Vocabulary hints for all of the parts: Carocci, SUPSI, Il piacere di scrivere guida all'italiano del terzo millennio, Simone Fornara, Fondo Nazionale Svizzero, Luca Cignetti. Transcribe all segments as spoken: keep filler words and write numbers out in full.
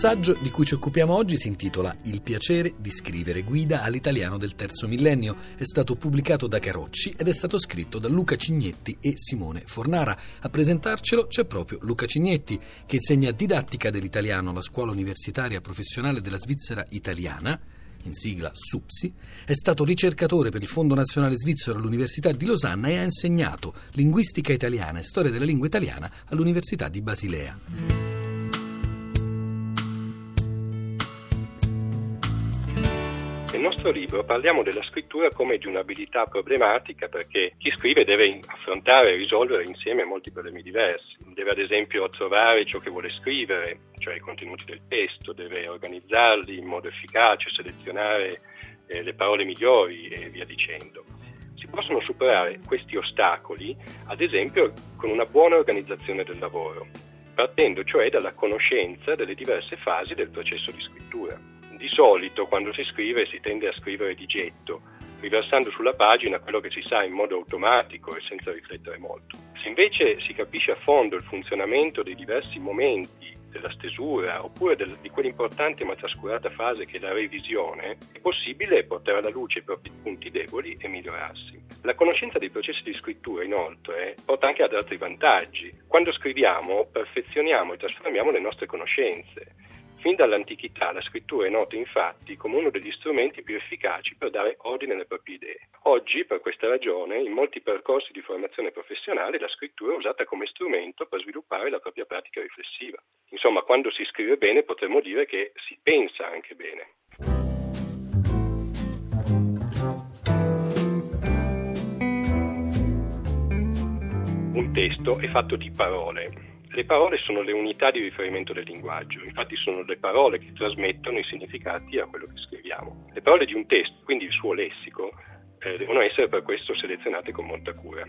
saggio di cui ci occupiamo oggi si intitola Il piacere di scrivere guida all'italiano del terzo millennio. È stato pubblicato da Carocci ed è stato scritto da Luca Cignetti e Simone Fornara. A presentarcelo c'è proprio Luca Cignetti, che insegna didattica dell'italiano alla Scuola Universitaria Professionale della Svizzera Italiana, in sigla SUPSI, è stato ricercatore per il Fondo Nazionale Svizzero all'Università di Losanna e ha insegnato linguistica italiana e storia della lingua italiana all'Università di Basilea. Nel nostro libro parliamo della scrittura come di un'abilità problematica, perché chi scrive deve affrontare e risolvere insieme molti problemi diversi. Deve ad esempio trovare ciò che vuole scrivere, cioè i contenuti del testo, deve organizzarli in modo efficace, selezionare eh, le parole migliori e via dicendo. Si possono superare questi ostacoli, ad esempio, con una buona organizzazione del lavoro, partendo cioè dalla conoscenza delle diverse fasi del processo di scrittura. Di solito quando si scrive si tende a scrivere di getto, riversando sulla pagina quello che si sa in modo automatico e senza riflettere molto. Se invece si capisce a fondo il funzionamento dei diversi momenti della stesura oppure del, di quell'importante ma trascurata fase che è la revisione, è possibile portare alla luce i propri punti deboli e migliorarsi. La conoscenza dei processi di scrittura, inoltre, porta anche ad altri vantaggi. Quando scriviamo, perfezioniamo e trasformiamo le nostre conoscenze. Fin dall'antichità la scrittura è nota infatti come uno degli strumenti più efficaci per dare ordine alle proprie idee. Oggi, per questa ragione, in molti percorsi di formazione professionale la scrittura è usata come strumento per sviluppare la propria pratica riflessiva. Insomma, quando si scrive bene potremmo dire che si pensa anche bene. Un testo è fatto di parole. Le parole sono le unità di riferimento del linguaggio, infatti sono le parole che trasmettono i significati a quello che scriviamo. Le parole di un testo, quindi il suo lessico, eh, devono essere per questo selezionate con molta cura.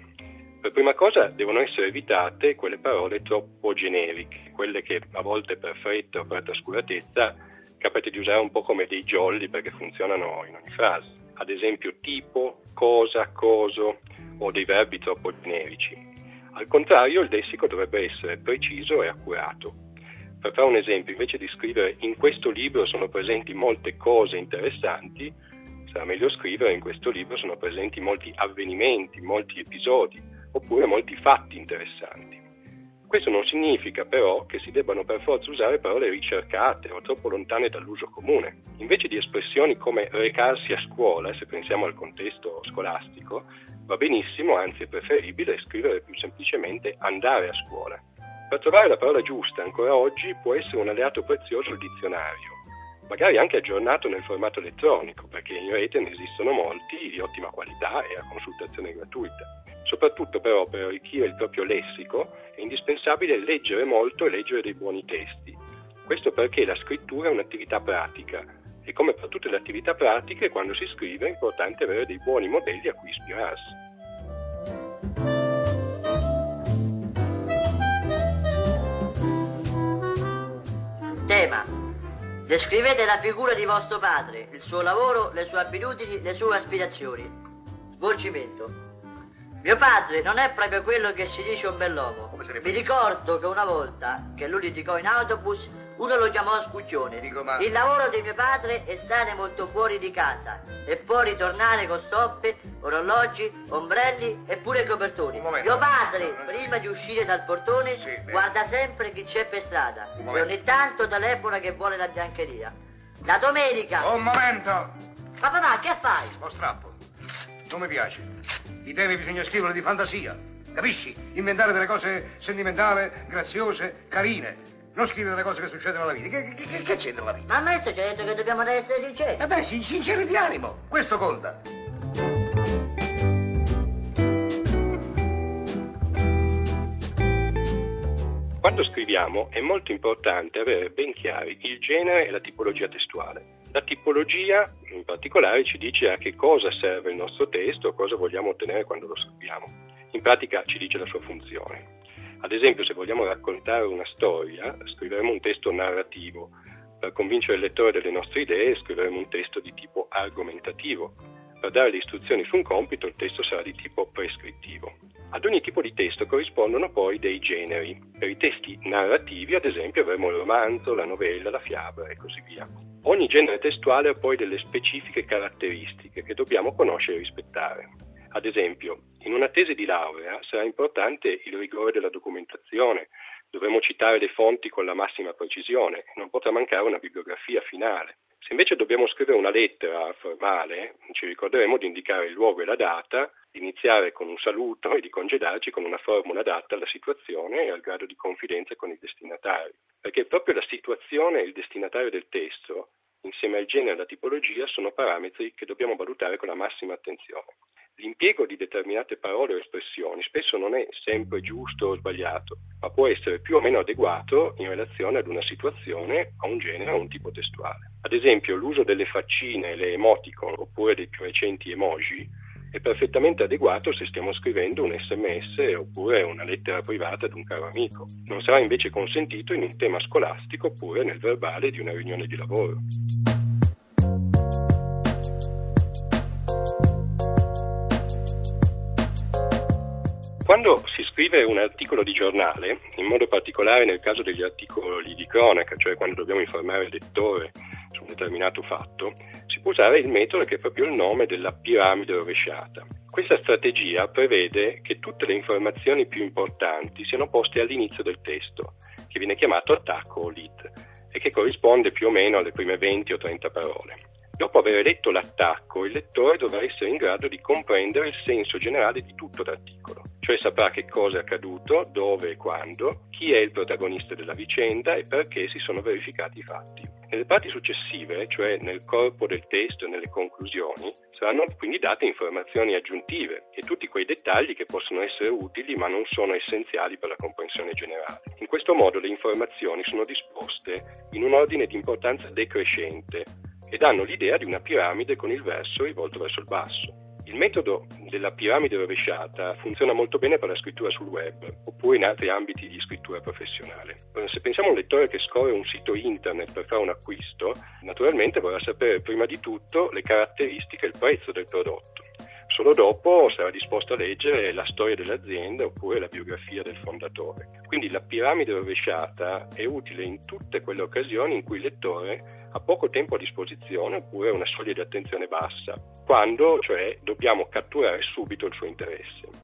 Per prima cosa devono essere evitate quelle parole troppo generiche, quelle che a volte per fretta o per trascuratezza capite di usare un po' come dei jolly perché funzionano in ogni frase. Ad esempio tipo, cosa, coso o dei verbi troppo generici. Al contrario, il lessico dovrebbe essere preciso e accurato. Per fare un esempio, invece di scrivere in questo libro sono presenti molte cose interessanti, sarà meglio scrivere in questo libro sono presenti molti avvenimenti, molti episodi, oppure molti fatti interessanti. Questo non significa però che si debbano per forza usare parole ricercate o troppo lontane dall'uso comune. Invece di espressioni come recarsi a scuola, se pensiamo al contesto scolastico, va benissimo, anzi è preferibile scrivere più semplicemente andare a scuola. Per trovare la parola giusta ancora oggi può essere un alleato prezioso il dizionario, magari anche aggiornato nel formato elettronico, perché in rete ne esistono molti di ottima qualità e a consultazione gratuita. Soprattutto però per arricchire il proprio lessico è indispensabile leggere molto e leggere dei buoni testi. Questo perché la scrittura è un'attività pratica e come per tutte le attività pratiche quando si scrive è importante avere dei buoni modelli a cui ispirarsi. Tema: descrivete la figura di vostro padre, il suo lavoro, le sue abitudini, le sue aspirazioni. Svolgimento: mio padre non è proprio quello che si dice un bell'uomo. Mi ricordo che una volta che lui litigò in autobus, uno lo chiamò scucchione. Dico, ma... Il lavoro di mio padre è stare molto fuori di casa e poi ritornare con stoppe, orologi, ombrelli e pure copertoni. Mio padre, prima di uscire dal portone, sì, guarda sempre chi c'è per strada e ogni tanto telefona che vuole la biancheria. La domenica... Un momento! Ma papà, che fai? Lo strappo. Non mi piace. I temi bisogna scrivere di fantasia, capisci? Inventare delle cose sentimentali, graziose, carine. Non scrivere delle cose che succedono alla vita. Che, che, che c'entra la vita? Ma maestro ci ha detto che dobbiamo essere sinceri. E beh, sinceri di animo, questo conta. Quando scriviamo è molto importante avere ben chiari il genere e la tipologia testuale. La tipologia, in particolare, ci dice a che cosa serve il nostro testo, cosa vogliamo ottenere quando lo scriviamo. In pratica ci dice la sua funzione. Ad esempio, se vogliamo raccontare una storia, scriveremo un testo narrativo. Per convincere il lettore delle nostre idee, scriveremo un testo di tipo argomentativo. Per dare le istruzioni su un compito il testo sarà di tipo prescrittivo. Ad ogni tipo di testo corrispondono poi dei generi. Per i testi narrativi, ad esempio, avremo il romanzo, la novella, la fiaba e così via. Ogni genere testuale ha poi delle specifiche caratteristiche che dobbiamo conoscere e rispettare. Ad esempio, in una tesi di laurea sarà importante il rigore della documentazione. Dovremo citare le fonti con la massima precisione, non potrà mancare una bibliografia finale. Se invece dobbiamo scrivere una lettera formale, ci ricorderemo di indicare il luogo e la data, di iniziare con un saluto e di congedarci con una formula adatta alla situazione e al grado di confidenza con il destinatario. Perché proprio la situazione e il destinatario del testo, insieme al genere e alla tipologia, sono parametri che dobbiamo valutare con la massima attenzione. L'impiego di determinate parole o espressioni spesso non è sempre giusto o sbagliato, ma può essere più o meno adeguato in relazione ad una situazione, a un genere o a un tipo testuale. Ad esempio, l'uso delle faccine, le emoticon, oppure dei più recenti emoji, è perfettamente adeguato se stiamo scrivendo un sms oppure una lettera privata ad un caro amico. Non sarà invece consentito in un tema scolastico oppure nel verbale di una riunione di lavoro. Quando si scrive un articolo di giornale, in modo particolare nel caso degli articoli di cronaca, cioè quando dobbiamo informare il lettore su un determinato fatto, si può usare il metodo che è proprio il nome della piramide rovesciata. Questa strategia prevede che tutte le informazioni più importanti siano poste all'inizio del testo, che viene chiamato attacco o lead, e che corrisponde più o meno alle prime venti o trenta parole. Dopo aver letto l'attacco, il lettore dovrà essere in grado di comprendere il senso generale di tutto l'articolo, cioè saprà che cosa è accaduto, dove e quando, chi è il protagonista della vicenda e perché si sono verificati i fatti. Nelle parti successive, cioè nel corpo del testo e nelle conclusioni, saranno quindi date informazioni aggiuntive e tutti quei dettagli che possono essere utili ma non sono essenziali per la comprensione generale. In questo modo le informazioni sono disposte in un ordine di importanza decrescente e danno l'idea di una piramide con il verso rivolto verso il basso. Il metodo della piramide rovesciata funziona molto bene per la scrittura sul web oppure in altri ambiti di scrittura professionale. Se pensiamo a un lettore che scorre un sito internet per fare un acquisto, naturalmente vorrà sapere prima di tutto le caratteristiche e il prezzo del prodotto. Solo dopo sarà disposto a leggere la storia dell'azienda oppure la biografia del fondatore. Quindi la piramide rovesciata è utile in tutte quelle occasioni in cui il lettore ha poco tempo a disposizione oppure una soglia di attenzione bassa, quando, cioè, dobbiamo catturare subito il suo interesse.